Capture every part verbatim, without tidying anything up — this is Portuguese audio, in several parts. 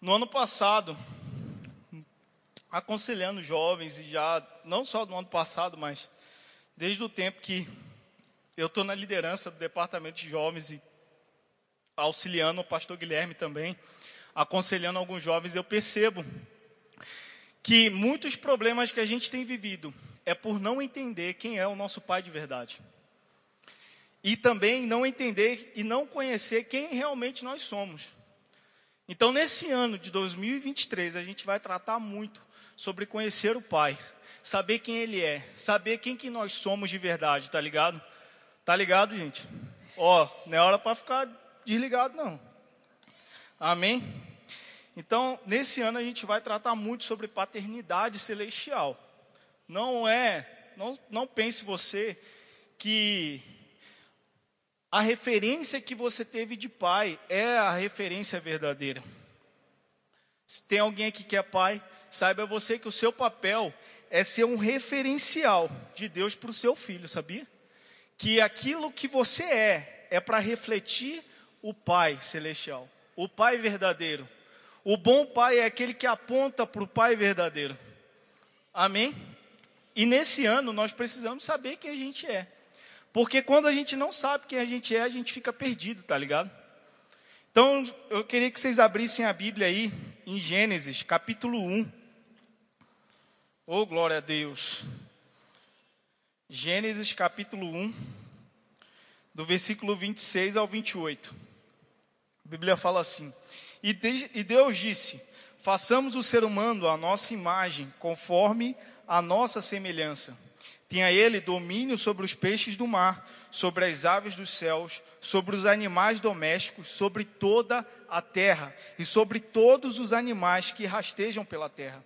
No ano passado, aconselhando jovens, e já não só do ano passado, mas desde o tempo que eu estou na liderança do departamento de jovens e auxiliando o pastor Guilherme também, aconselhando alguns jovens, eu percebo que muitos problemas que a gente tem vivido é por não entender quem é o nosso pai de verdade. E também não entender e não conhecer quem realmente nós somos. Então, nesse ano de dois mil e vinte e três, a gente vai tratar muito sobre conhecer o Pai, saber quem Ele é, saber quem que nós somos de verdade, tá ligado? Tá ligado, gente? Ó, não é hora para ficar desligado, não. Amém? Então, nesse ano a gente vai tratar muito sobre paternidade celestial. Não é, não, não pense você que a referência que você teve de pai é a referência verdadeira. Se tem alguém aqui que é pai, saiba você que o seu papel é ser um referencial de Deus para o seu filho, sabia? Que aquilo que você é, é para refletir o Pai Celestial, o Pai verdadeiro. O bom pai é aquele que aponta para o Pai verdadeiro. Amém? E nesse ano nós precisamos saber quem a gente é. Porque quando a gente não sabe quem a gente é, a gente fica perdido, tá ligado? Então, eu queria que vocês abrissem a Bíblia aí, em Gênesis, capítulo um. Oh, glória a Deus. Gênesis, capítulo um, do versículo vinte e seis ao vinte e oito. A Bíblia fala assim: E, de, e Deus disse, façamos o ser humano à nossa imagem, conforme a nossa semelhança. Tinha ele domínio sobre os peixes do mar, sobre as aves dos céus, sobre os animais domésticos, sobre toda a terra e sobre todos os animais que rastejam pela terra.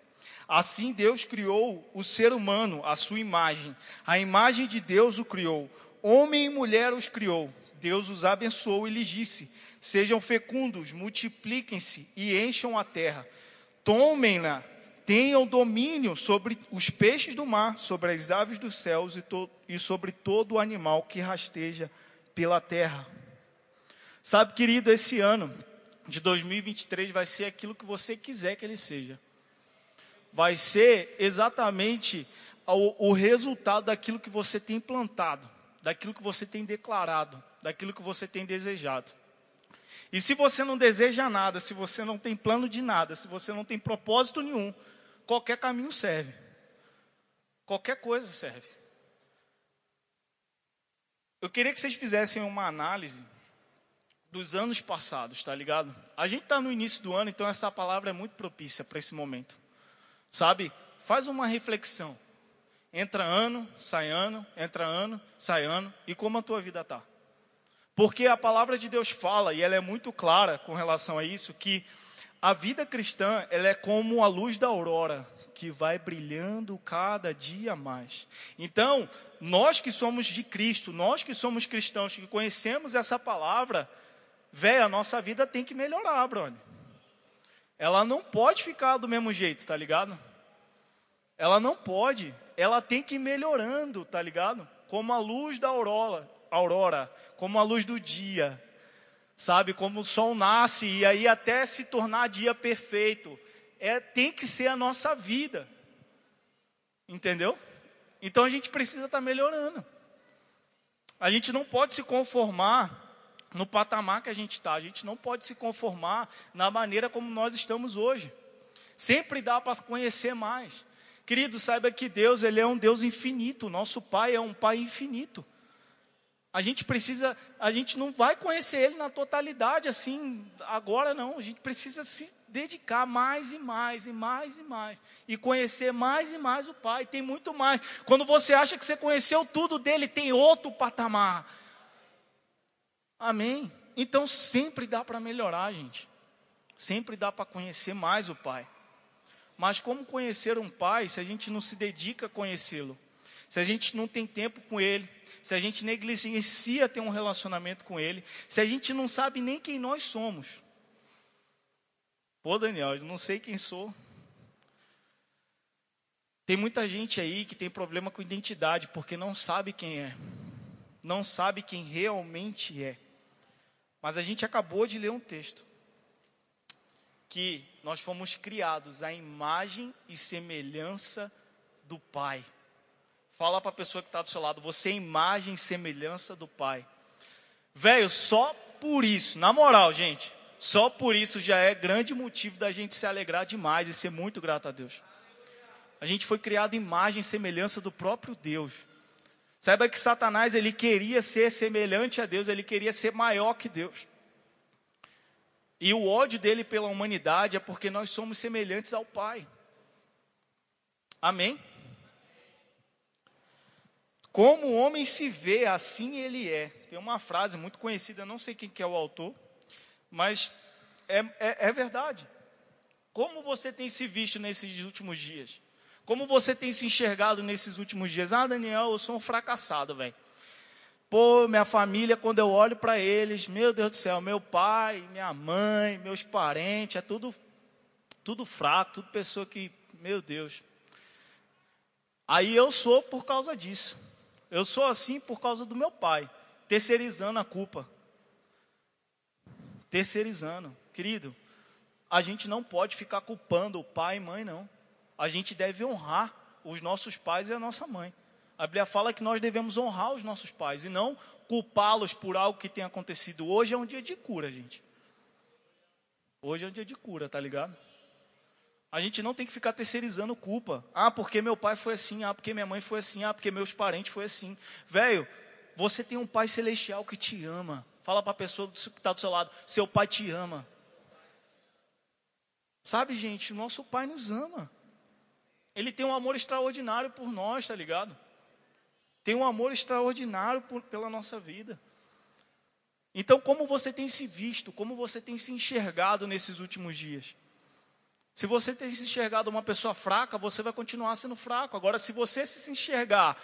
Assim Deus criou o ser humano, à sua imagem. A imagem de Deus o criou. Homem e mulher os criou. Deus os abençoou e lhes disse, sejam fecundos, multipliquem-se e encham a terra. Tomem-na. Tenham domínio sobre os peixes do mar, sobre as aves dos céus e, to- e sobre todo animal que rasteja pela terra. Sabe, querido, esse ano de dois mil e vinte e três vai ser aquilo que você quiser que ele seja. Vai ser exatamente o, o resultado daquilo que você tem plantado, daquilo que você tem declarado, daquilo que você tem desejado. E se você não deseja nada, se você não tem plano de nada, se você não tem propósito nenhum, qualquer caminho serve. Qualquer coisa serve. Eu queria que vocês fizessem uma análise dos anos passados, tá ligado? A gente está no início do ano, então essa palavra é muito propícia para esse momento. Sabe? Faz uma reflexão. Entra ano, sai ano, entra ano, sai ano. E como a tua vida está? Porque a palavra de Deus fala, e ela é muito clara com relação a isso, que a vida cristã, ela é como a luz da aurora, que vai brilhando cada dia mais. Então, nós que somos de Cristo, nós que somos cristãos, que conhecemos essa palavra, velho, a nossa vida tem que melhorar, brother. Ela não pode ficar do mesmo jeito, tá ligado? Ela não pode, ela tem que ir melhorando, tá ligado? Como a luz da aurora. aurora, como a luz do dia, sabe, como o sol nasce e aí até se tornar dia perfeito, é, tem que ser a nossa vida, entendeu? Então a gente precisa estar melhorando, a gente não pode se conformar no patamar que a gente está, a gente não pode se conformar na maneira como nós estamos hoje, sempre dá para conhecer mais, querido, saiba que Deus, Ele é um Deus infinito, nosso Pai é um Pai infinito. A gente precisa, a gente não vai conhecer Ele na totalidade, assim, agora não. A gente precisa se dedicar mais e mais, e mais e mais. E conhecer mais e mais o Pai, tem muito mais. Quando você acha que você conheceu tudo dEle, tem outro patamar. Amém? Então, sempre dá para melhorar, gente. Sempre dá para conhecer mais o Pai. Mas como conhecer um Pai se a gente não se dedica a conhecê-lo? Se a gente não tem tempo com Ele? Se a gente negligencia ter um relacionamento com Ele, se a gente não sabe nem quem nós somos. Pô, Daniel, eu não sei quem sou. Tem muita gente aí que tem problema com identidade, porque não sabe quem é. Não sabe quem realmente é. Mas a gente acabou de ler um texto que nós fomos criados à imagem e semelhança do Pai. Fala para a pessoa que está do seu lado, você é imagem e semelhança do Pai. Velho, só por isso, na moral, gente, só por isso já é grande motivo da gente se alegrar demais e ser muito grato a Deus. A gente foi criado imagem e semelhança do próprio Deus. Saiba que Satanás, ele queria ser semelhante a Deus, ele queria ser maior que Deus. E o ódio dele pela humanidade é porque nós somos semelhantes ao Pai. Amém? Como o homem se vê, assim ele é. Tem uma frase muito conhecida, não sei quem que é o autor, mas é, é, é verdade. Como você tem se visto nesses últimos dias? Como você tem se enxergado nesses últimos dias? Ah, Daniel, eu sou um fracassado, velho. Pô, minha família, quando eu olho para eles, meu Deus do céu, meu pai, minha mãe, meus parentes, é tudo, tudo fraco, tudo pessoa que, meu Deus. Aí eu sou por causa disso. Eu sou assim por causa do meu pai, terceirizando a culpa. Terceirizando. Querido, a gente não pode ficar culpando o pai e mãe, não. A gente deve honrar os nossos pais e a nossa mãe. A Bíblia fala que nós devemos honrar os nossos pais e não culpá-los por algo que tenha acontecido. Hoje é um dia de cura, gente. Hoje é um dia de cura, tá ligado? A gente não tem que ficar terceirizando culpa. Ah, porque meu pai foi assim, ah, porque minha mãe foi assim, ah, porque meus parentes foi assim. Velho, você tem um pai celestial que te ama. Fala para a pessoa que está do seu lado, seu pai te ama. Sabe, gente, o nosso pai nos ama. Ele tem um amor extraordinário por nós, tá ligado? Tem um amor extraordinário por, pela nossa vida. Então, como você tem se visto, como você tem se enxergado nesses últimos dias? Se você tem se enxergado uma pessoa fraca, você vai continuar sendo fraco. Agora, se você se enxergar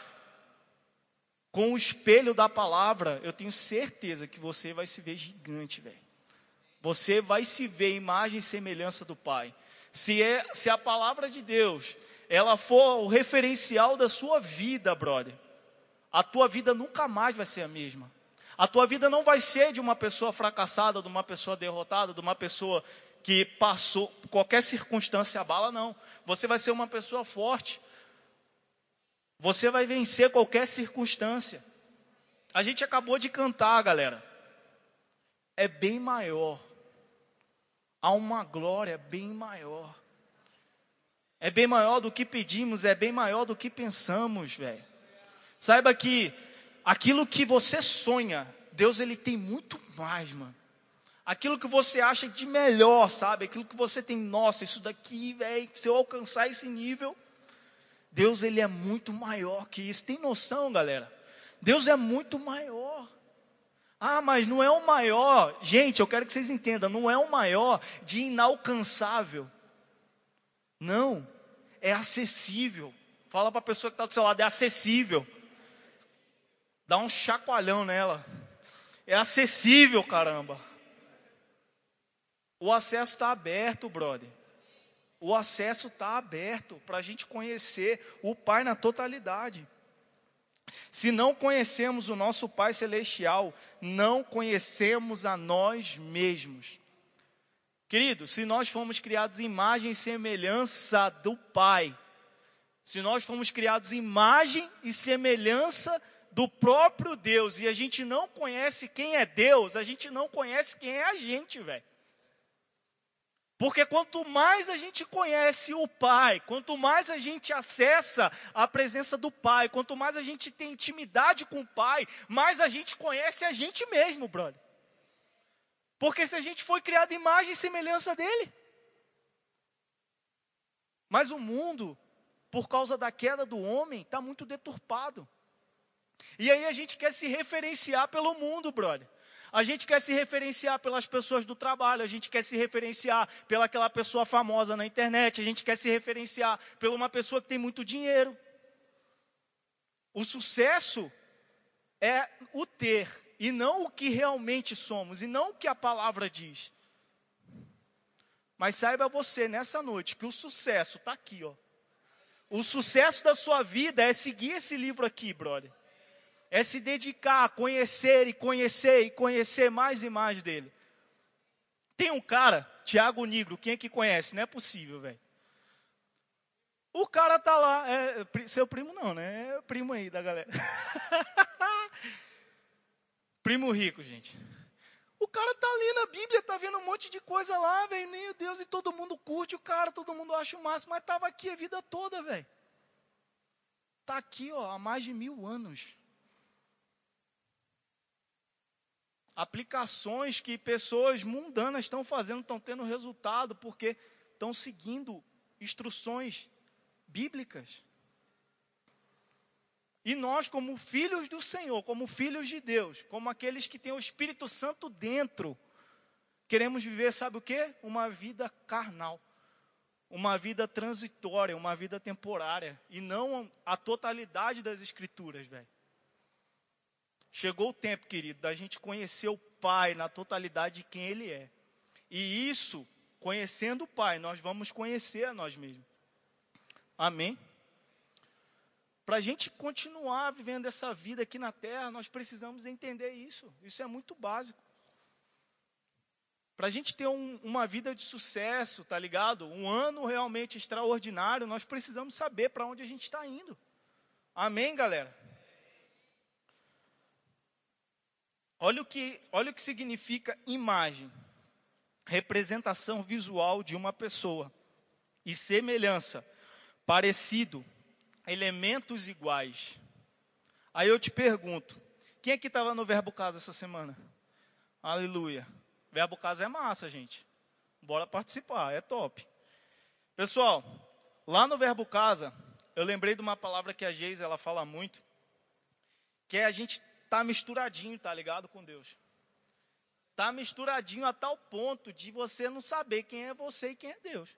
com o espelho da palavra, eu tenho certeza que você vai se ver gigante, velho. Você vai se ver imagem e semelhança do Pai. Se, é, se a palavra de Deus, ela for o referencial da sua vida, brother, a tua vida nunca mais vai ser a mesma. A tua vida não vai ser de uma pessoa fracassada, de uma pessoa derrotada, de uma pessoa... que passou, qualquer circunstância abala, não. Você vai ser uma pessoa forte. Você vai vencer qualquer circunstância. A gente acabou de cantar, galera. É bem maior. Há uma glória bem maior. É bem maior do que pedimos, é bem maior do que pensamos, velho. Saiba que aquilo que você sonha, Deus ele tem muito mais, mano. Aquilo que você acha de melhor, sabe? Aquilo que você tem, nossa, isso daqui, velho, se eu alcançar esse nível, Deus, ele é muito maior que isso. Tem noção, galera? Deus é muito maior. Ah, mas não é o maior, gente, eu quero que vocês entendam, não é o maior de inalcançável. Não, é acessível. Fala para a pessoa que está do seu lado, é acessível. Dá um chacoalhão nela. É acessível, caramba. O acesso está aberto, brother. O acesso está aberto para a gente conhecer o Pai na totalidade. Se não conhecemos o nosso Pai Celestial, não conhecemos a nós mesmos. Querido, se nós fomos criados em imagem e semelhança do Pai, se nós fomos criados em imagem e semelhança do próprio Deus, e a gente não conhece quem é Deus, a gente não conhece quem é a gente, velho. Porque quanto mais a gente conhece o Pai, quanto mais a gente acessa a presença do Pai, quanto mais a gente tem intimidade com o Pai, mais a gente conhece a gente mesmo, brother. Porque se a gente foi criado em imagem e semelhança dele. Mas o mundo, por causa da queda do homem, está muito deturpado. E aí a gente quer se referenciar pelo mundo, brother. A gente quer se referenciar pelas pessoas do trabalho, a gente quer se referenciar pelaquela pessoa famosa na internet, a gente quer se referenciar por uma pessoa que tem muito dinheiro. O sucesso é o ter, e não o que realmente somos, e não o que a palavra diz. Mas saiba você, nessa noite, que o sucesso está aqui, ó. O sucesso da sua vida é seguir esse livro aqui, brother. É se dedicar a conhecer e conhecer e conhecer mais e mais dele. Tem um cara Thiago Nigro, quem é que conhece? Não é possível, velho. O cara tá lá, é, seu primo não, né? É primo aí da galera. Primo rico, gente. O cara tá ali na Bíblia, tá vendo um monte de coisa lá, velho, meu Deus, e todo mundo curte o cara, todo mundo acha o máximo, mas tava aqui a vida toda, velho. Tá aqui, ó, há mais de mil anos. Aplicações que pessoas mundanas estão fazendo, estão tendo resultado, porque estão seguindo instruções bíblicas. E nós, como filhos do Senhor, como filhos de Deus, como aqueles que têm o Espírito Santo dentro, queremos viver, sabe o quê? Uma vida carnal, uma vida transitória, uma vida temporária, e não a totalidade das Escrituras, velho. Chegou o tempo, querido, da gente conhecer o Pai na totalidade de quem Ele é. E isso, conhecendo o Pai, nós vamos conhecer a nós mesmos. Amém? Para a gente continuar vivendo essa vida aqui na Terra, nós precisamos entender isso. Isso é muito básico. Para a gente ter um, uma vida de sucesso, tá ligado? Um ano realmente extraordinário, nós precisamos saber para onde a gente está indo. Amém, galera? Olha o que, olha o que significa imagem. Representação visual de uma pessoa. E semelhança. Parecido, elementos iguais. Aí eu te pergunto, quem aqui estava no Verbo Casa essa semana? Aleluia. Verbo Casa é massa, gente. Bora participar, é top. Pessoal, lá no Verbo Casa, eu lembrei de uma palavra que a Geisa, ela fala muito, que é a gente tá misturadinho, tá ligado, com Deus. Tá misturadinho a tal ponto de você não saber quem é você e quem é Deus.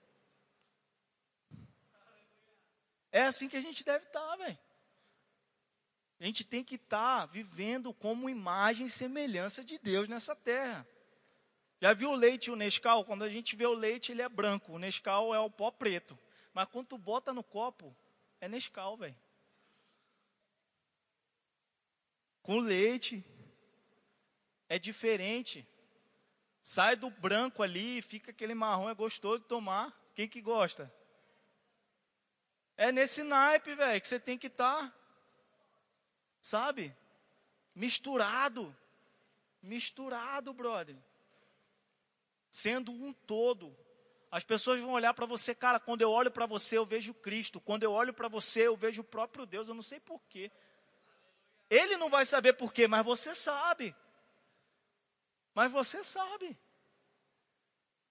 É assim que a gente deve estar, velho. A gente tem que estar vivendo como imagem e semelhança de Deus nessa terra. Já viu o leite, o Nescau? Quando a gente vê o leite, ele é branco. O Nescau é o pó preto. Mas quando tu bota no copo, é Nescau, velho. Com leite, é diferente. Sai do branco ali, fica aquele marrom, é gostoso de tomar. Quem que gosta? É nesse naipe, velho, que você tem que estar, tá, sabe? Misturado. Misturado, brother. Sendo um todo. As pessoas vão olhar para você, cara, quando eu olho para você, eu vejo Cristo. Quando eu olho para você, eu vejo o próprio Deus. Eu não sei porquê. Ele não vai saber porquê, mas você sabe. Mas você sabe.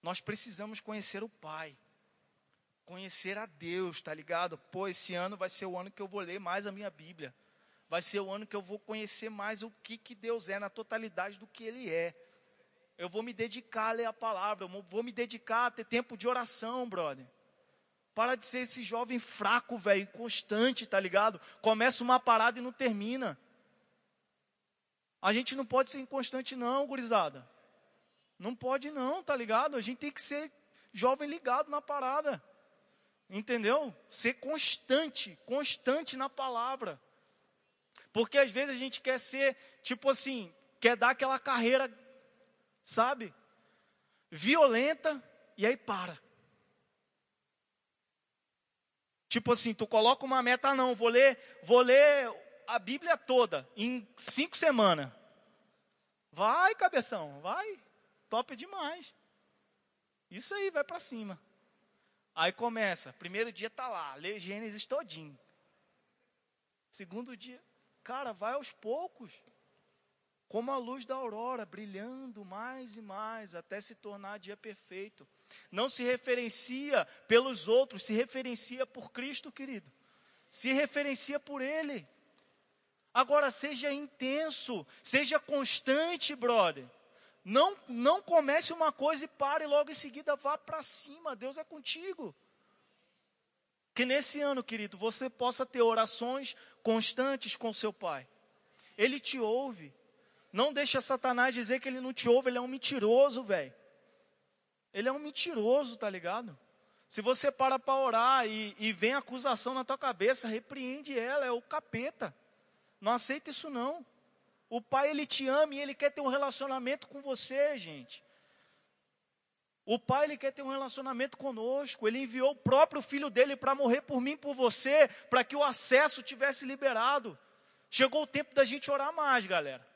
Nós precisamos conhecer o Pai. Conhecer a Deus, tá ligado? Pô, esse ano vai ser o ano que eu vou ler mais a minha Bíblia. Vai ser o ano que eu vou conhecer mais o que, que Deus é, na totalidade do que Ele é. Eu vou me dedicar a ler a palavra, eu vou me dedicar a ter tempo de oração, brother. Para de ser esse jovem fraco, velho, inconstante, tá ligado? Começa uma parada e não termina. A gente não pode ser inconstante não, gurizada. Não pode não, tá ligado? A gente tem que ser jovem ligado na parada. Entendeu? Ser constante, constante na palavra. Porque às vezes a gente quer ser, tipo assim, quer dar aquela carreira, sabe? Violenta, e aí para. Tipo assim, tu coloca uma meta, não, vou ler, vou ler a Bíblia toda em cinco semanas. Vai, cabeção, vai. Top demais. Isso aí, vai pra cima. Aí começa, primeiro dia tá lá, lê Gênesis todinho. Segundo dia, cara, vai aos poucos. Como a luz da aurora, brilhando mais e mais, até se tornar dia perfeito. Não se referencia pelos outros, se referencia por Cristo, querido. Se referencia por Ele. Agora, seja intenso, seja constante, brother. Não, não comece uma coisa e pare, e logo em seguida vá para cima. Deus é contigo. Que nesse ano, querido, você possa ter orações constantes com seu Pai. Ele te ouve. Não deixa Satanás dizer que ele não te ouve. Ele é um mentiroso, velho. Ele é um mentiroso, tá ligado? Se você para para orar e, e vem acusação na tua cabeça, repreende ela, é o capeta. Não aceita isso não. O Pai, Ele te ama e Ele quer ter um relacionamento com você, gente. O Pai, Ele quer ter um relacionamento conosco. Ele enviou o próprio Filho dEle para morrer por mim, por você, para que o acesso tivesse liberado. Chegou o tempo da gente orar mais, galera.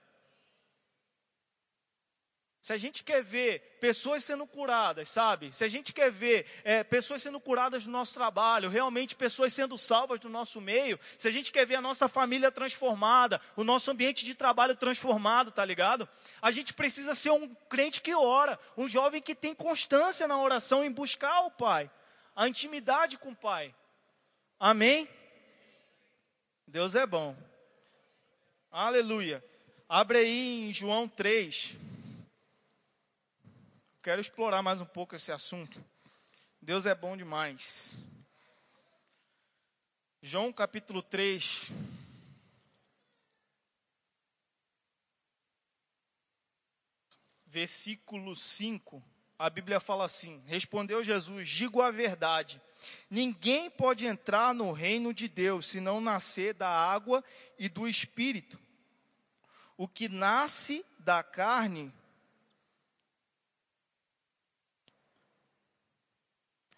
Se a gente quer ver pessoas sendo curadas, sabe? Se a gente quer ver é, pessoas sendo curadas no nosso trabalho, realmente pessoas sendo salvas no nosso meio, se a gente quer ver a nossa família transformada, o nosso ambiente de trabalho transformado, tá ligado? A gente precisa ser um crente que ora, um jovem que tem constância na oração em buscar o Pai, a intimidade com o Pai. Amém? Deus é bom. Aleluia. Abre aí em João três. Quero explorar mais um pouco esse assunto. Deus é bom demais. João capítulo três. Versículo cinco. A Bíblia fala assim: respondeu Jesus, digo a verdade. Ninguém pode entrar no reino de Deus, se não nascer da água e do Espírito. O que nasce da carne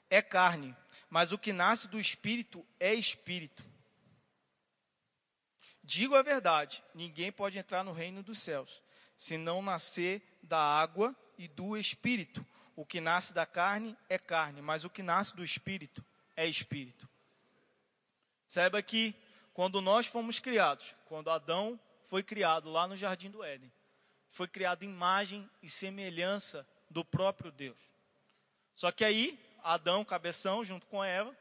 é carne, mas o que nasce do Espírito é Espírito. Digo a verdade, ninguém pode entrar no reino dos céus, se não nascer da água e do Espírito. O que nasce da carne é carne, mas o que nasce do Espírito é Espírito. Saiba que quando nós fomos criados, quando Adão foi criado lá no Jardim do Éden, foi criado imagem e semelhança do próprio Deus. Só que aí, Adão, cabeção, junto com Eva,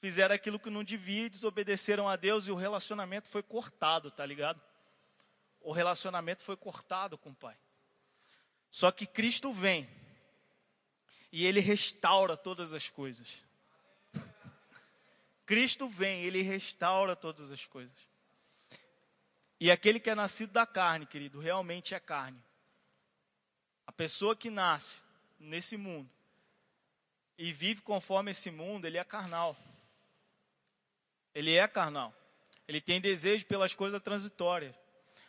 fizeram aquilo que não devia, desobedeceram a Deus e o relacionamento foi cortado, tá ligado? O relacionamento foi cortado com o Pai. Só que Cristo vem e Ele restaura todas as coisas. Cristo vem, Ele restaura todas as coisas. E aquele que é nascido da carne, querido, realmente é carne. A pessoa que nasce nesse mundo e vive conforme esse mundo, ele é carnal. Ele é carnal. Ele tem desejo pelas coisas transitórias.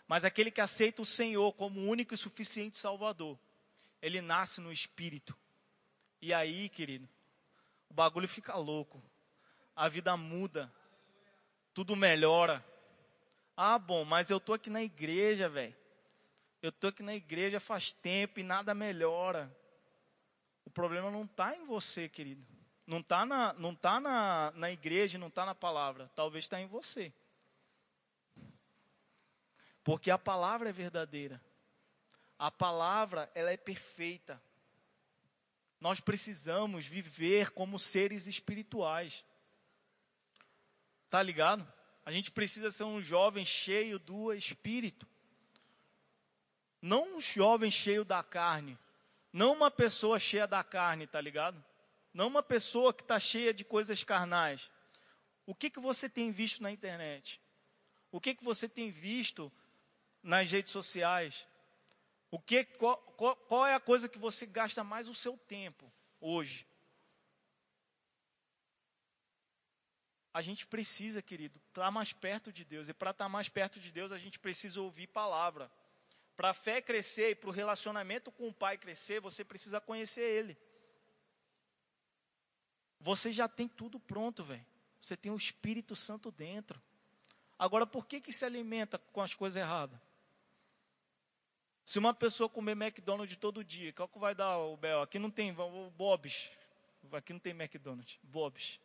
Mas aquele que aceita o Senhor como único e suficiente Salvador, ele nasce no Espírito. E aí, querido, o bagulho fica louco. A vida muda. Tudo melhora. Ah, bom, mas eu tô aqui na igreja, velho. Eu tô aqui na igreja faz tempo e nada melhora. O problema não está em você, querido. Não está na, não tá na, na igreja, não está na palavra. Talvez está em você. Porque a palavra é verdadeira. A palavra, ela é perfeita. Nós precisamos viver como seres espirituais. Tá ligado? A gente precisa ser um jovem cheio do Espírito. Não um jovem cheio da carne. Não uma pessoa cheia da carne, tá ligado? Não uma pessoa que está cheia de coisas carnais. O que, que você tem visto na internet? O que, que você tem visto nas redes sociais? O que, qual, qual, qual é a coisa que você gasta mais o seu tempo hoje? A gente precisa, querido, estar mais perto de Deus. E para estar mais perto de Deus, a gente precisa ouvir palavra. Para a fé crescer e para o relacionamento com o Pai crescer, você precisa conhecer Ele. Você já tem tudo pronto, velho. Você tem o Espírito Santo dentro. Agora, por que que se alimenta com as coisas erradas? Se uma pessoa comer McDonald's todo dia, qual que vai dar o B O? Aqui não tem o Bob's. Aqui não tem McDonald's. Bob's.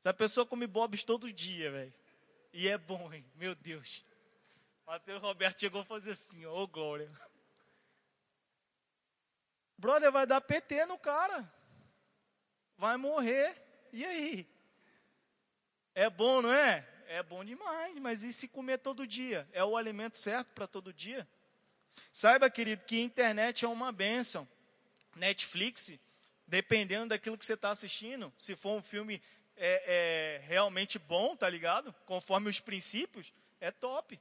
Se a pessoa come Bob's todo dia, velho. E é bom, hein? Meu Deus. Mateus Roberto chegou a fazer assim, ó, oh, glória. Brother, vai dar P T no cara. Vai morrer. E aí? É bom, não é? É bom demais, mas e se comer todo dia? É o alimento certo para todo dia? Saiba, querido, que internet é uma bênção. Netflix, dependendo daquilo que você está assistindo, se for um filme é, é, realmente bom, tá ligado? Conforme os princípios, é top.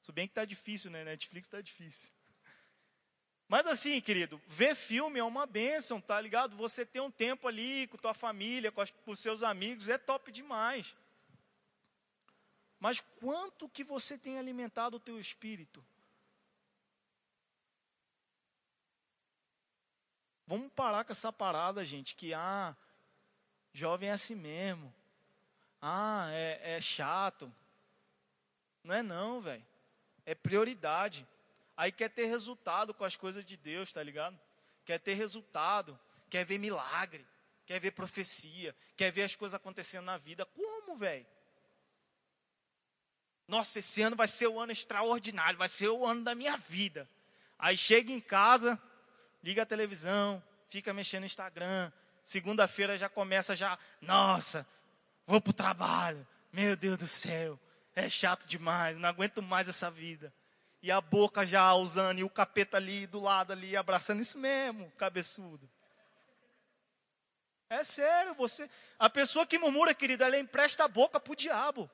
Se bem que tá difícil, né? Netflix tá difícil. Mas assim, querido, ver filme é uma bênção, tá ligado? Você ter um tempo ali com tua família, com, as, com seus amigos, é top demais. Mas quanto que você tem alimentado o teu espírito? Vamos parar com essa parada, gente, que ah, jovem é assim mesmo. Ah, é, é chato. Não é não, velho. É prioridade. Aí quer ter resultado com as coisas de Deus, tá ligado? Quer ter resultado, quer ver milagre, quer ver profecia, quer ver as coisas acontecendo na vida. Como, velho? Nossa, esse ano vai ser o ano extraordinário, vai ser o ano da minha vida. Aí chega em casa, liga a televisão, fica mexendo no Instagram. Segunda-feira já começa já, nossa, vou pro trabalho. Meu Deus do céu, é chato demais, não aguento mais essa vida. E a boca já usando, e o capeta ali do lado ali, abraçando isso mesmo, cabeçudo. É sério, você... A pessoa que murmura, querida, ela empresta a boca pro diabo.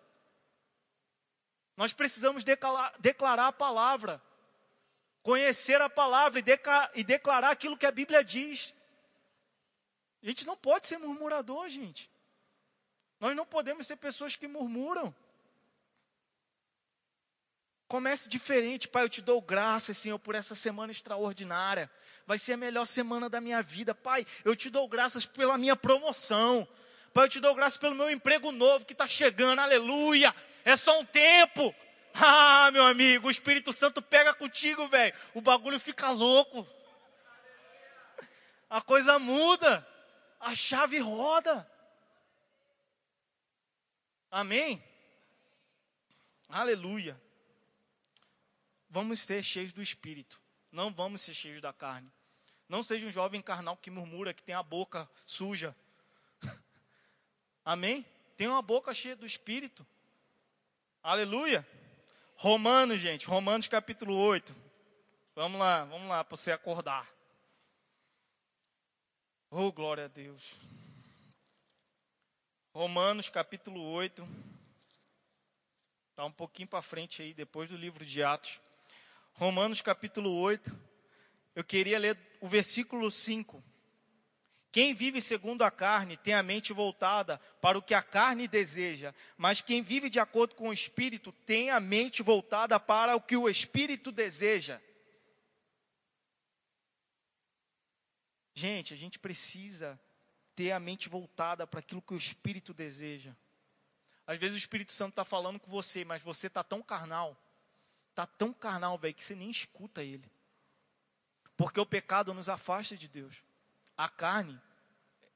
Nós precisamos declarar, declarar a palavra. Conhecer a palavra e, deca, e declarar aquilo que a Bíblia diz. A gente não pode ser murmurador, gente. Nós não podemos ser pessoas que murmuram. Comece diferente. Pai, eu te dou graças, Senhor, por essa semana extraordinária. Vai ser a melhor semana da minha vida. Pai, eu te dou graças pela minha promoção. Pai, eu te dou graças pelo meu emprego novo que está chegando. Aleluia! É só um tempo. Ah, meu amigo, o Espírito Santo pega contigo, velho. O bagulho fica louco. A coisa muda. A chave roda. Amém? Aleluia. Vamos ser cheios do Espírito. Não vamos ser cheios da carne. Não seja um jovem carnal que murmura, que tem a boca suja. Amém? Tenha uma boca cheia do Espírito. Aleluia. Romanos, gente. Romanos capítulo oito. Vamos lá, vamos lá, para você acordar. Oh, glória a Deus. Romanos capítulo oito. Está um pouquinho para frente aí, depois do livro de Atos. Romanos capítulo oito, eu queria ler o versículo cinco. Quem vive segundo a carne tem a mente voltada para o que a carne deseja, mas quem vive de acordo com o Espírito tem a mente voltada para o que o Espírito deseja. Gente, a gente precisa ter a mente voltada para aquilo que o Espírito deseja. Às vezes o Espírito Santo está falando com você, mas você está tão carnal. Está tão carnal, velho, que você nem escuta ele. Porque o pecado nos afasta de Deus. A carne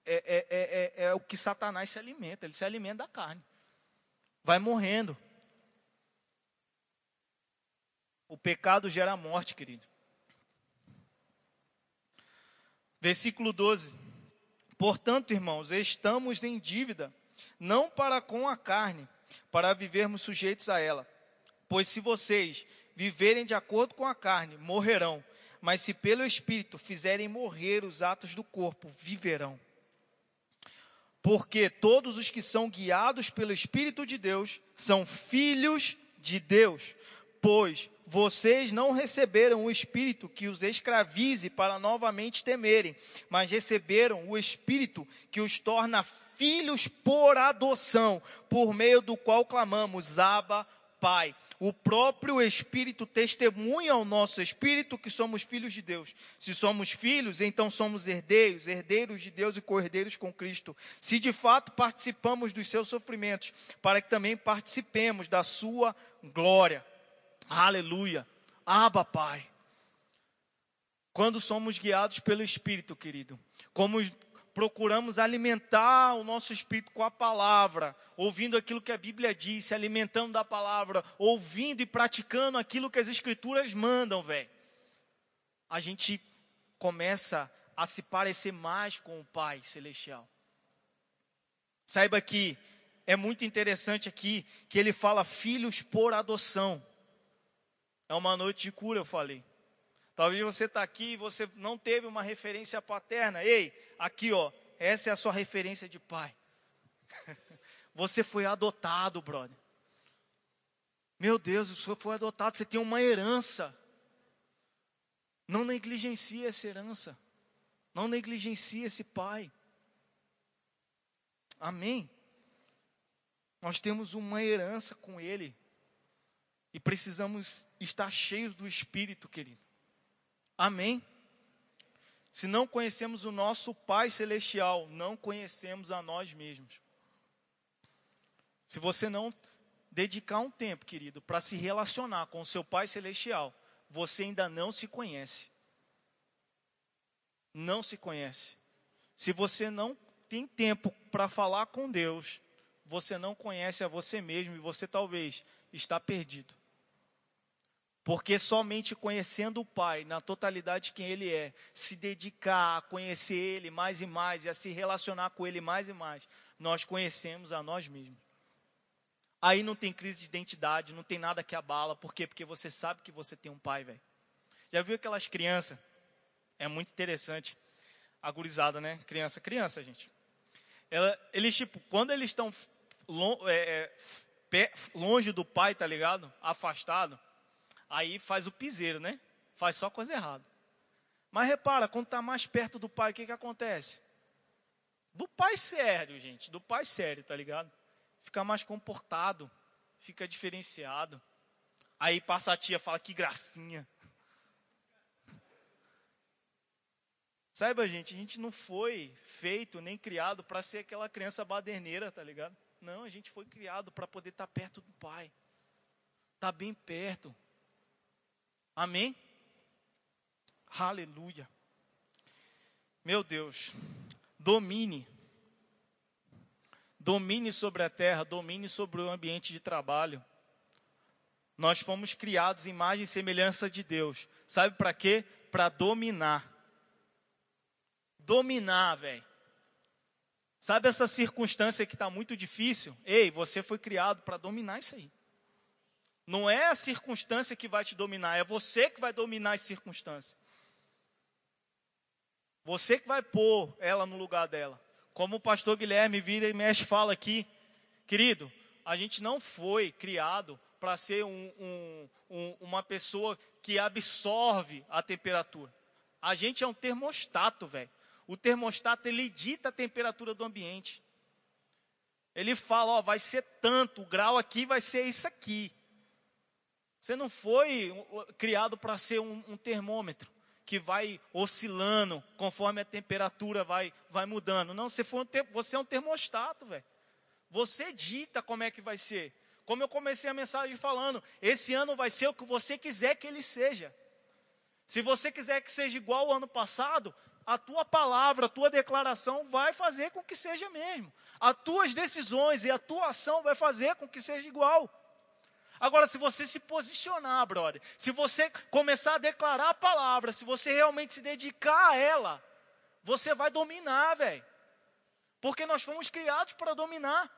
é, é, é, é o que Satanás se alimenta. Ele se alimenta da carne. Vai morrendo. O pecado gera morte, querido. Versículo doze. Portanto, irmãos, estamos em dívida, não para com a carne, para vivermos sujeitos a ela. Pois se vocês viverem de acordo com a carne, morrerão. Mas se pelo Espírito fizerem morrer os atos do corpo, viverão. Porque todos os que são guiados pelo Espírito de Deus são filhos de Deus. Pois vocês não receberam o Espírito que os escravize para novamente temerem, mas receberam o Espírito que os torna filhos por adoção, por meio do qual clamamos, Aba, Pai. O próprio Espírito testemunha ao nosso Espírito que somos filhos de Deus. Se somos filhos, então somos herdeiros, herdeiros de Deus e co-herdeiros com Cristo. Se de fato participamos dos seus sofrimentos, para que também participemos da sua glória. Aleluia. Aba, Pai. Quando somos guiados pelo Espírito, querido, como procuramos alimentar o nosso Espírito com a palavra, ouvindo aquilo que a Bíblia diz, se alimentando da palavra, ouvindo e praticando aquilo que as Escrituras mandam, velho, a gente começa a se parecer mais com o Pai Celestial. Saiba que é muito interessante aqui que ele fala filhos por adoção. É uma noite de cura, eu falei. Talvez você está aqui e você não teve uma referência paterna. Ei, aqui, ó, essa é a sua referência de pai. Você foi adotado, brother. Meu Deus, você foi adotado, você tem uma herança. Não negligencie essa herança. Não negligencie esse pai. Amém? Nós temos uma herança com ele. E precisamos estar cheios do Espírito, querido. Amém? Se não conhecemos o nosso Pai Celestial, não conhecemos a nós mesmos. Se você não dedicar um tempo, querido, para se relacionar com o seu Pai Celestial, você ainda não se conhece. Não se conhece. Se você não tem tempo para falar com Deus, você não conhece a você mesmo e você talvez está perdido. Porque somente conhecendo o Pai, na totalidade de quem Ele é, se dedicar a conhecer Ele mais e mais, e a se relacionar com Ele mais e mais, nós conhecemos a nós mesmos. Aí não tem crise de identidade, não tem nada que abala. Por quê? Porque você sabe que você tem um pai, velho. Já viu aquelas crianças? É muito interessante. A gurizada, né? Criança, criança, gente. Ela, eles, tipo, quando eles estão é, é, longe do pai, tá ligado? Afastado. Aí faz o piseiro, né? Faz só coisa errada. Mas repara, quando está mais perto do pai, o que, que acontece? Do pai sério, gente. Do pai sério, tá ligado? Fica mais comportado. Fica diferenciado. Aí passa a tia e fala, que gracinha. Saiba, gente, a gente não foi feito nem criado para ser aquela criança baderneira, tá ligado? Não, a gente foi criado para poder estar tá perto do pai. Tá bem perto. Amém? Aleluia. Meu Deus, domine. Domine sobre a terra, domine sobre o ambiente de trabalho. Nós fomos criados em imagem e semelhança de Deus. Sabe para quê? Para dominar. Dominar, velho. Sabe essa circunstância que está muito difícil? Ei, você foi criado para dominar isso aí. Não é a circunstância que vai te dominar, é você que vai dominar a circunstância. Você que vai pôr ela no lugar dela. Como o pastor Guilherme vira e mexe fala aqui, querido, a gente não foi criado para ser um, um, um, uma pessoa que absorve a temperatura. A gente é um termostato, velho. O termostato, ele dita a temperatura do ambiente. Ele fala, ó, vai ser tanto, o grau aqui vai ser isso aqui. Você não foi criado para ser um, um termômetro que vai oscilando conforme a temperatura vai, vai mudando. Não, você, foi um ter, você é um termostato, velho. Você dita como é que vai ser. Como eu comecei a mensagem falando, esse ano vai ser o que você quiser que ele seja. Se você quiser que seja igual ao ano passado, a tua palavra, a tua declaração vai fazer com que seja mesmo. As tuas decisões e a tua ação vai fazer com que seja igual. Agora, se você se posicionar, brother, se você começar a declarar a palavra, se você realmente se dedicar a ela, você vai dominar, velho. Porque nós fomos criados para dominar.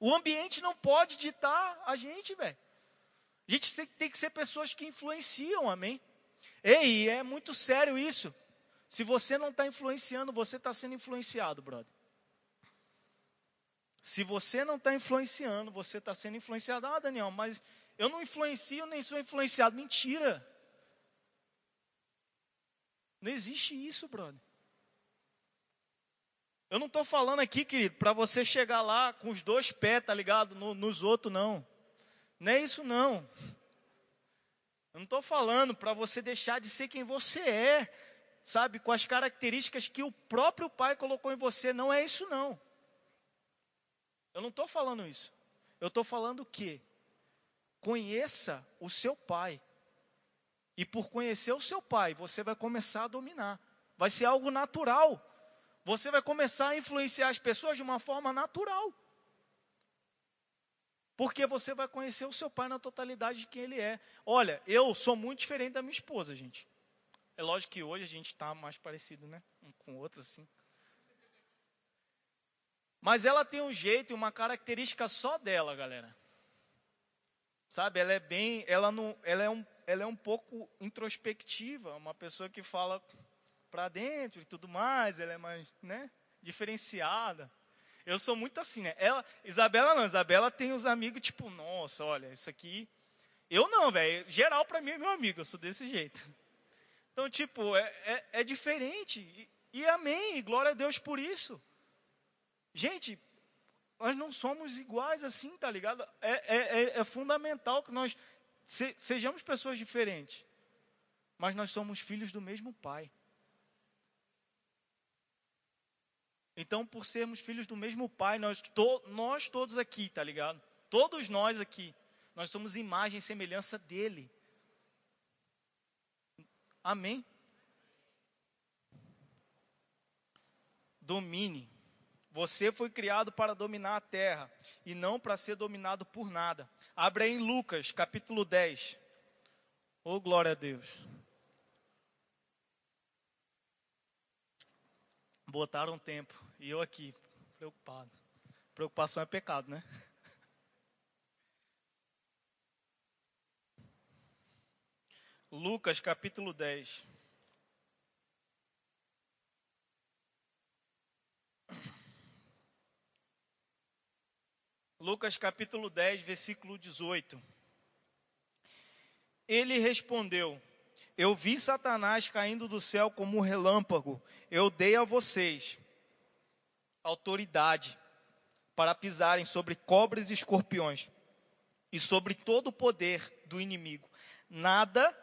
O ambiente não pode ditar a gente, velho. A gente tem que ser pessoas que influenciam, amém? Ei, é muito sério isso. Se você não está influenciando, você está sendo influenciado, brother. Se você não está influenciando, você está sendo influenciado. Ah, Daniel, mas eu não influencio nem sou influenciado. Mentira. Não existe isso, brother. Eu não estou falando aqui, querido, para você chegar lá com os dois pés, tá ligado? No, nos outros, não. Não é isso, não. Eu não estou falando para você deixar de ser quem você é, sabe? Com as características que o próprio Pai colocou em você. Não é isso, não. Eu não estou falando isso. Eu estou falando que conheça o seu pai. E por conhecer o seu pai, você vai começar a dominar. Vai ser algo natural. Você vai começar a influenciar as pessoas de uma forma natural. Porque você vai conhecer o seu pai na totalidade de quem ele é. Olha, eu sou muito diferente da minha esposa, gente. É lógico que hoje a gente está mais parecido, né? Um com o outro, assim. Mas ela tem um jeito e uma característica só dela, galera. Sabe, ela é bem, ela não, ela é um, ela é um pouco introspectiva, uma pessoa que fala para dentro e tudo mais, ela é mais, né, diferenciada. Eu sou muito assim, né? Ela, Isabela não, Isabela tem uns amigos tipo, nossa, olha, isso aqui. Eu não, velho, geral para mim é meu amigo, eu sou desse jeito. Então, tipo, é, é, é diferente. E, e amém, e glória a Deus por isso. Gente, nós não somos iguais assim, tá ligado? É, é, é fundamental que nós se, sejamos pessoas diferentes. Mas nós somos filhos do mesmo pai. Então, por sermos filhos do mesmo Pai, nós, to, nós todos aqui, tá ligado? Todos nós aqui, nós somos imagem e semelhança dele. Amém? Domine. Você foi criado para dominar a terra e não para ser dominado por nada. Abre aí em Lucas, capítulo dez. Oh, glória a Deus. Botaram tempo e eu aqui, preocupado. Preocupação é pecado, né? Lucas, capítulo dez. Lucas capítulo dez, versículo dezoito. Ele respondeu: eu vi Satanás caindo do céu como um relâmpago. Eu dei a vocês autoridade para pisarem sobre cobras e escorpiões e sobre todo o poder do inimigo. Nada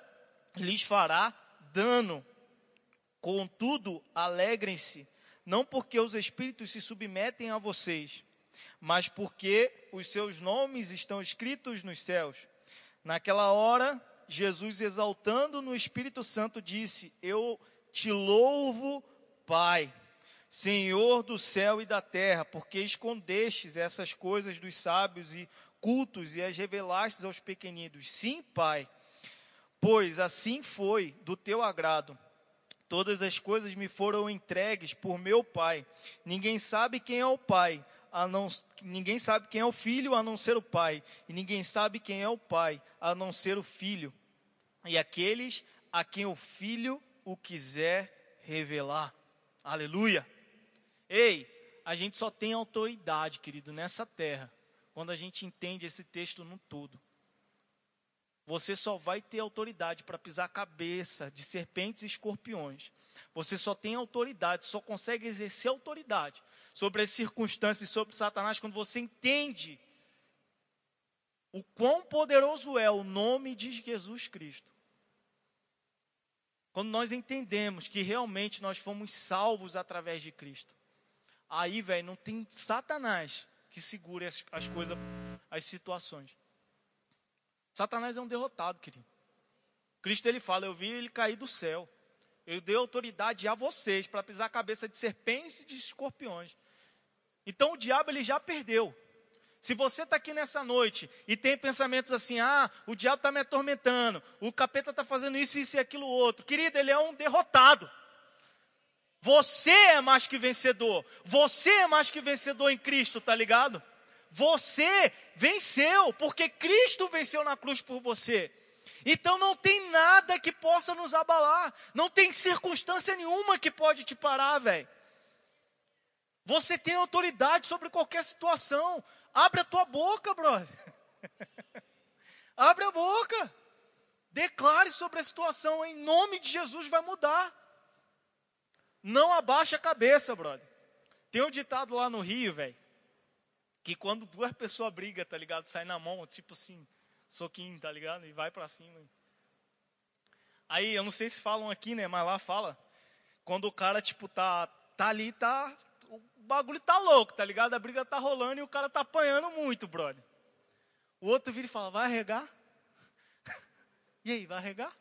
lhes fará dano. Contudo, alegrem-se, não porque os espíritos se submetem a vocês, mas porque os seus nomes estão escritos nos céus. Naquela hora, Jesus, exaltando no Espírito Santo, disse: eu te louvo, Pai, Senhor do céu e da terra, porque escondestes essas coisas dos sábios e cultos e as revelastes aos pequeninos. Sim, Pai, pois assim foi do teu agrado. Todas as coisas me foram entregues por meu Pai. Ninguém sabe quem é o Pai, a não, ninguém sabe quem é o Filho a não ser o Pai, e ninguém sabe quem é o Pai a não ser o Filho, e aqueles a quem o Filho o quiser revelar. Aleluia! Ei, a gente só tem autoridade, querido, nessa terra, quando a gente entende esse texto no todo. Você só vai ter autoridade para pisar a cabeça de serpentes e escorpiões. Você só tem autoridade, só consegue exercer autoridade sobre as circunstâncias e sobre Satanás quando você entende o quão poderoso é o nome de Jesus Cristo. Quando nós entendemos que realmente nós fomos salvos através de Cristo, aí, velho, não tem Satanás que segure as, as coisas, as situações. Satanás é um derrotado, querido. Cristo, ele fala: eu vi ele cair do céu. Eu dei autoridade a vocês para pisar a cabeça de serpentes e de escorpiões. Então o diabo, ele já perdeu. Se você está aqui nessa noite e tem pensamentos assim: ah, o diabo está me atormentando, o capeta está fazendo isso, isso e aquilo outro. Querido, ele é um derrotado. Você é mais que vencedor. Você é mais que vencedor em Cristo, tá ligado? Você venceu, porque Cristo venceu na cruz por você. Então não tem nada que possa nos abalar. Não tem circunstância nenhuma que pode te parar, velho. Você tem autoridade sobre qualquer situação. Abre a tua boca, brother. Abre a boca. Declare sobre a situação. Em nome de Jesus vai mudar. Não abaixa a cabeça, brother. Tem um ditado lá no Rio, velho, que quando duas pessoas brigam, tá ligado? Sai na mão, tipo assim, soquinho, tá ligado? E vai pra cima. Aí, eu não sei se falam aqui, né? Mas lá fala. Quando o cara, tipo, tá, tá ali, tá... O bagulho tá louco, tá ligado? A briga tá rolando e o cara tá apanhando muito, brother. O outro vira e fala: vai regar? E aí, vai regar?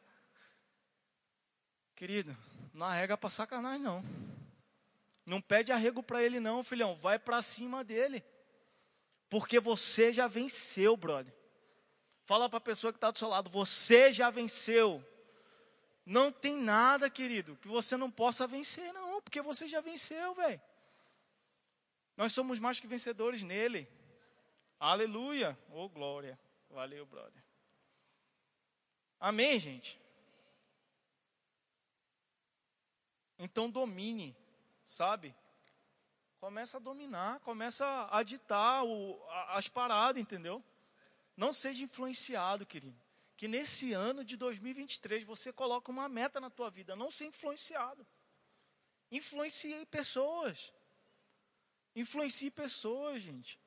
Querido, não arrega pra sacanagem, não. Não pede arrego pra ele, não, filhão. Vai pra cima dele. Porque você já venceu, brother. Fala para a pessoa que está do seu lado: você já venceu. Não tem nada, querido, que você não possa vencer, não. Porque você já venceu, velho. Nós somos mais que vencedores nele. Aleluia. Oh, glória. Valeu, brother. Amém, gente? Então domine, sabe? Começa a dominar, começa a ditar o, a, as paradas, entendeu? Não seja influenciado, querido. Que nesse ano de dois mil e vinte e três você coloque uma meta na tua vida. Não ser influenciado. Influencie pessoas. Influencie pessoas, gente.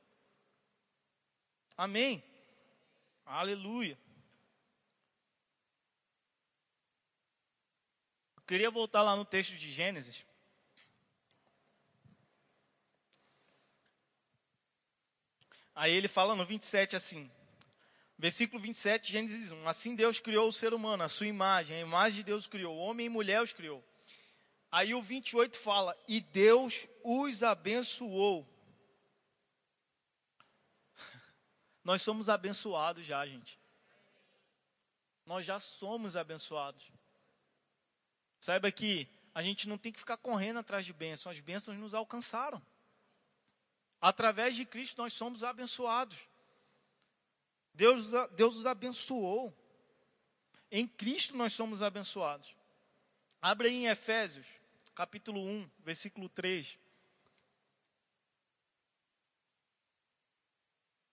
Amém? Aleluia. Eu queria voltar lá no texto de Gênesis. Aí ele fala no vinte e sete assim, versículo vinte e sete, Gênesis um. Assim Deus criou o ser humano, a sua imagem, a imagem de Deus criou, homem e mulher os criou. Aí o vinte e oito fala, e Deus os abençoou. Nós somos abençoados já, gente. Nós já somos abençoados. Saiba que a gente não tem que ficar correndo atrás de bênçãos. As bênçãos nos alcançaram. Através de Cristo nós somos abençoados. Deus, Deus os abençoou. Em Cristo nós somos abençoados. Abre aí em Efésios, capítulo um, versículo três.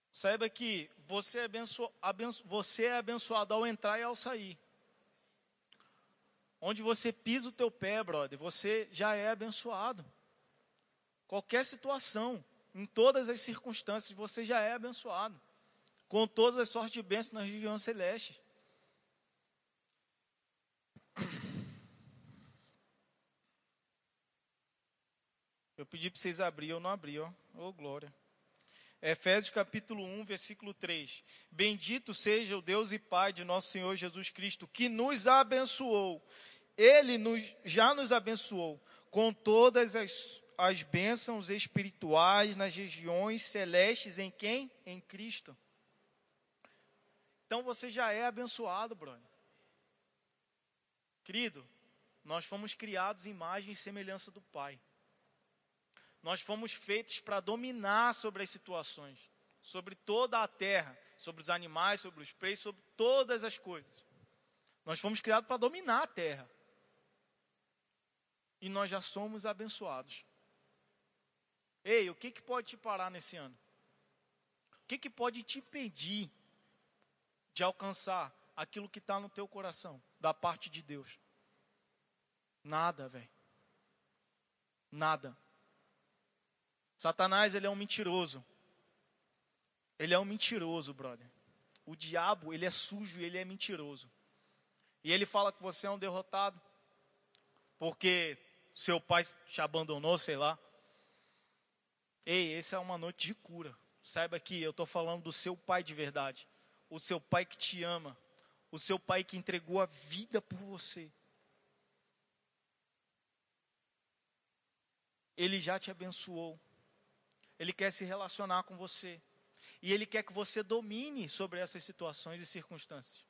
Saiba que você é, abenço... Abenço... você é abençoado ao entrar e ao sair. Onde você pisa o teu pé, brother, você já é abençoado. Qualquer situação, em todas as circunstâncias, você já é abençoado. Com todas as sortes de bênçãos nas regiões celestes. Eu pedi para vocês abrir, eu não abri, ó. Ô, glória. Efésios capítulo um, versículo três. Bendito seja o Deus e Pai de nosso Senhor Jesus Cristo, que nos abençoou. Ele nos, já nos abençoou com todas as, as bênçãos espirituais nas regiões celestes em quem? Em Cristo. Então você já é abençoado, brother. Querido, nós fomos criados em imagem e semelhança do Pai. Nós fomos feitos para dominar sobre as situações, sobre toda a terra, sobre os animais, sobre os peixes, sobre todas as coisas. Nós fomos criados para dominar a terra. E nós já somos abençoados. Ei, o que, que pode te parar nesse ano? O que, que pode te impedir de alcançar aquilo que está no teu coração, da parte de Deus? Nada, velho. Nada. Satanás, ele é um mentiroso. Ele é um mentiroso, brother. O diabo, ele é sujo e ele é mentiroso. E ele fala que você é um derrotado, porque seu pai te abandonou, sei lá. Ei, essa é uma noite de cura. Saiba que eu estou falando do seu pai de verdade. O seu pai que te ama. O seu pai que entregou a vida por você. Ele já te abençoou. Ele quer se relacionar com você. E Ele quer que você domine sobre essas situações e circunstâncias.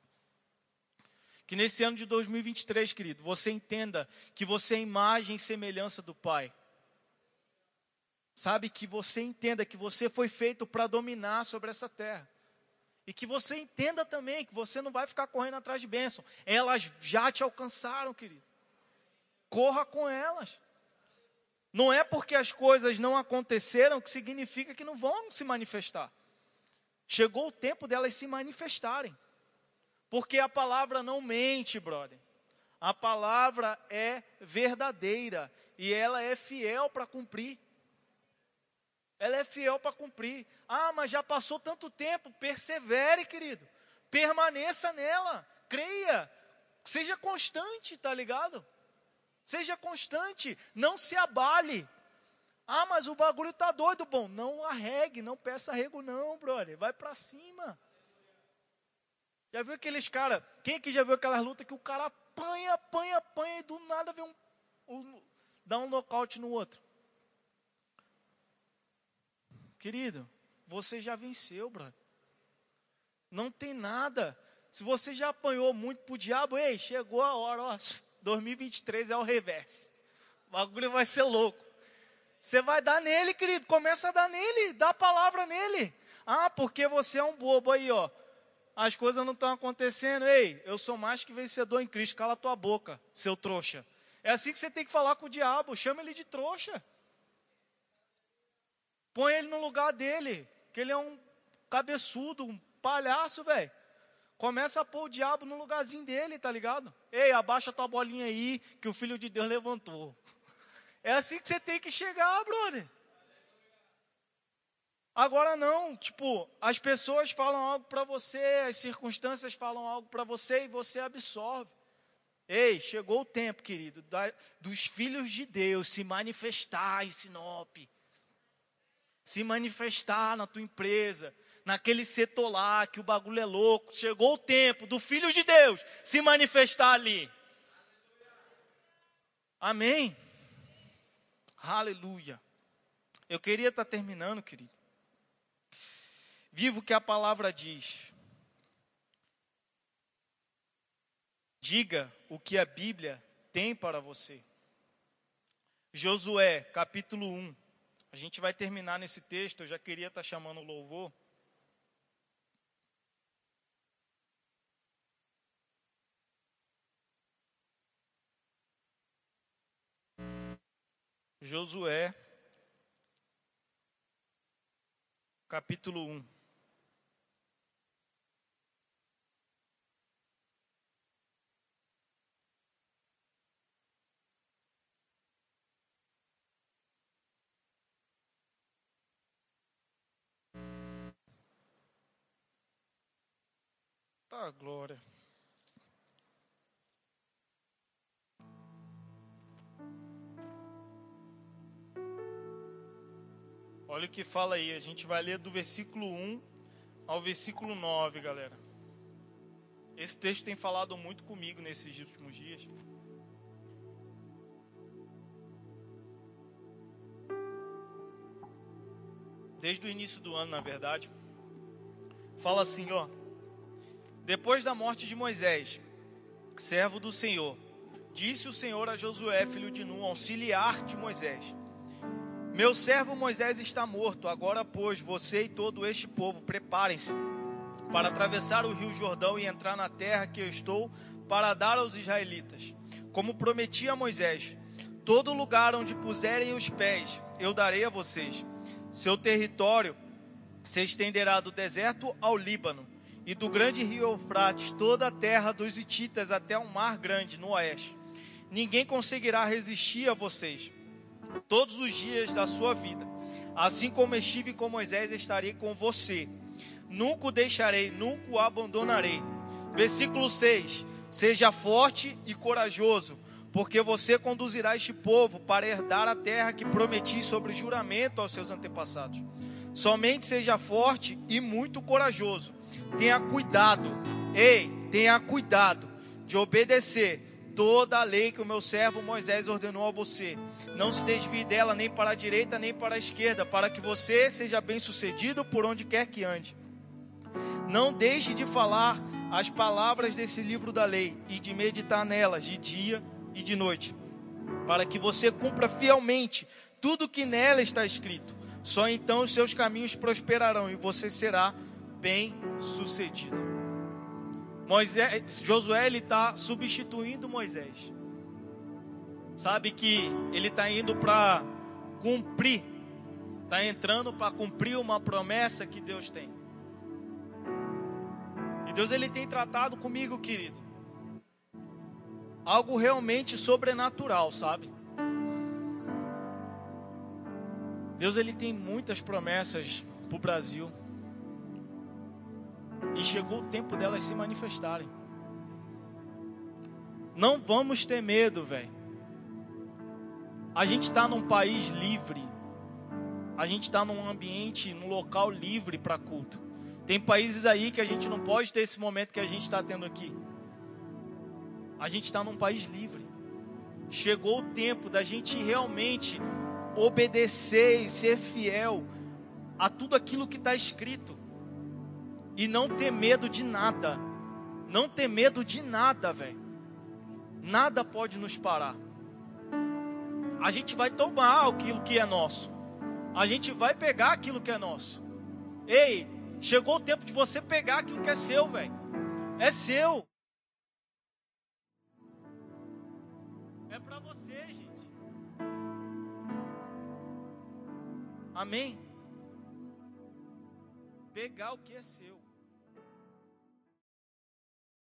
Que nesse ano de dois mil e vinte e três, querido, você entenda que você é imagem e semelhança do Pai. Sabe, que você entenda que você foi feito para dominar sobre essa terra. E que você entenda também que você não vai ficar correndo atrás de bênção. Elas já te alcançaram, querido. Corra com elas. Não é porque as coisas não aconteceram que significa que não vão se manifestar. Chegou o tempo delas se manifestarem. Porque a palavra não mente, brother. A palavra é verdadeira e ela é fiel para cumprir. Ela é fiel para cumprir. Ah, mas já passou tanto tempo. Persevere, querido. Permaneça nela. Creia. Seja constante, tá ligado? Seja constante, não se abale. Ah, mas o bagulho tá doido, bom. Não arregue, não peça arrego não, brother. Vai pra cima. Já viu aqueles caras? Quem aqui já viu aquelas lutas que o cara apanha, apanha, apanha e do nada vem um, um dá um nocaute no outro? Querido, você já venceu, brother. Não tem nada. Se você já apanhou muito pro diabo, ei, chegou a hora, ó. dois mil e vinte e três é o reverso. O bagulho vai ser louco. Você vai dar nele, querido. Começa a dar nele. Dá a palavra nele. Ah, porque você é um bobo aí, ó. As coisas não estão acontecendo. Ei, eu sou mais que vencedor em Cristo. Cala tua boca, seu trouxa. É assim que você tem que falar com o diabo. Chama ele de trouxa. Põe ele no lugar dele. Que ele é um cabeçudo, um palhaço, velho. Começa a pôr o diabo no lugarzinho dele, tá ligado? Ei, abaixa tua bolinha aí, que o Filho de Deus levantou. É assim que você tem que chegar, brother. Agora não, tipo, as pessoas falam algo pra você, as circunstâncias falam algo pra você e você absorve. Ei, chegou o tempo, querido, da, dos filhos de Deus se manifestar em Sinop. se manifestar na tua empresa, naquele setor lá que o bagulho é louco. Chegou o tempo do Filho de Deus se manifestar ali. Amém? Aleluia. Eu queria estar terminando, querido. Viva o que a palavra diz. Diga o que a Bíblia tem para você. Josué, capítulo um. A gente vai terminar nesse texto, eu já queria estar chamando o louvor. Josué, capítulo um. Tá, glória. Olha o que fala aí, a gente vai ler do versículo um ao versículo nove, galera. Esse texto tem falado muito comigo nesses últimos dias. Desde o início do ano, na verdade. Fala assim, ó. Depois da morte de Moisés, servo do Senhor, disse o Senhor a Josué, filho de Nun, auxiliar de Moisés: meu servo Moisés está morto. Agora, pois, você e todo este povo, preparem-se para atravessar o rio Jordão e entrar na terra que eu estou para dar aos israelitas. Como prometi a Moisés, todo lugar onde puserem os pés, eu darei a vocês. Seu território se estenderá do deserto ao Líbano e do grande rio Eufrates, toda a terra dos Hititas até o mar grande no oeste. Ninguém conseguirá resistir a vocês todos os dias da sua vida. Assim como estive com Moisés, estarei com você. Nunca o deixarei, nunca o abandonarei. Versículo seis. Seja forte e corajoso, porque você conduzirá este povo para herdar a terra que prometi sobre juramento aos seus antepassados. Somente seja forte e muito corajoso. Tenha cuidado, ei, tenha cuidado de obedecer toda a lei que o meu servo Moisés ordenou a você. Não se desvie dela nem para a direita nem para a esquerda, para que você seja bem-sucedido por onde quer que ande. Não deixe de falar as palavras desse livro da lei e de meditar nelas de dia e de noite, para que você cumpra fielmente tudo que nela está escrito. Só então os seus caminhos prosperarão e você será bem-sucedido. Moisés, Josué, ele está substituindo Moisés. Sabe que ele está indo para cumprir, está entrando para cumprir uma promessa que Deus tem. E Deus, ele tem tratado comigo, querido, algo realmente sobrenatural, sabe? Deus, ele tem muitas promessas para o Brasil. E chegou o tempo delas se manifestarem. Não vamos ter medo, velho. A gente está num país livre. A gente está num ambiente, num local livre para culto. Tem países aí que a gente não pode ter esse momento que a gente está tendo aqui. A gente está num país livre. Chegou o tempo da gente realmente obedecer e ser fiel a tudo aquilo que está escrito. E não ter medo de nada. Não ter medo de nada, velho. Nada pode nos parar. A gente vai tomar aquilo que é nosso. A gente vai pegar aquilo que é nosso. Ei, chegou o tempo de você pegar aquilo que é seu, velho. É seu. É pra você, gente. Amém? Pegar o que é seu.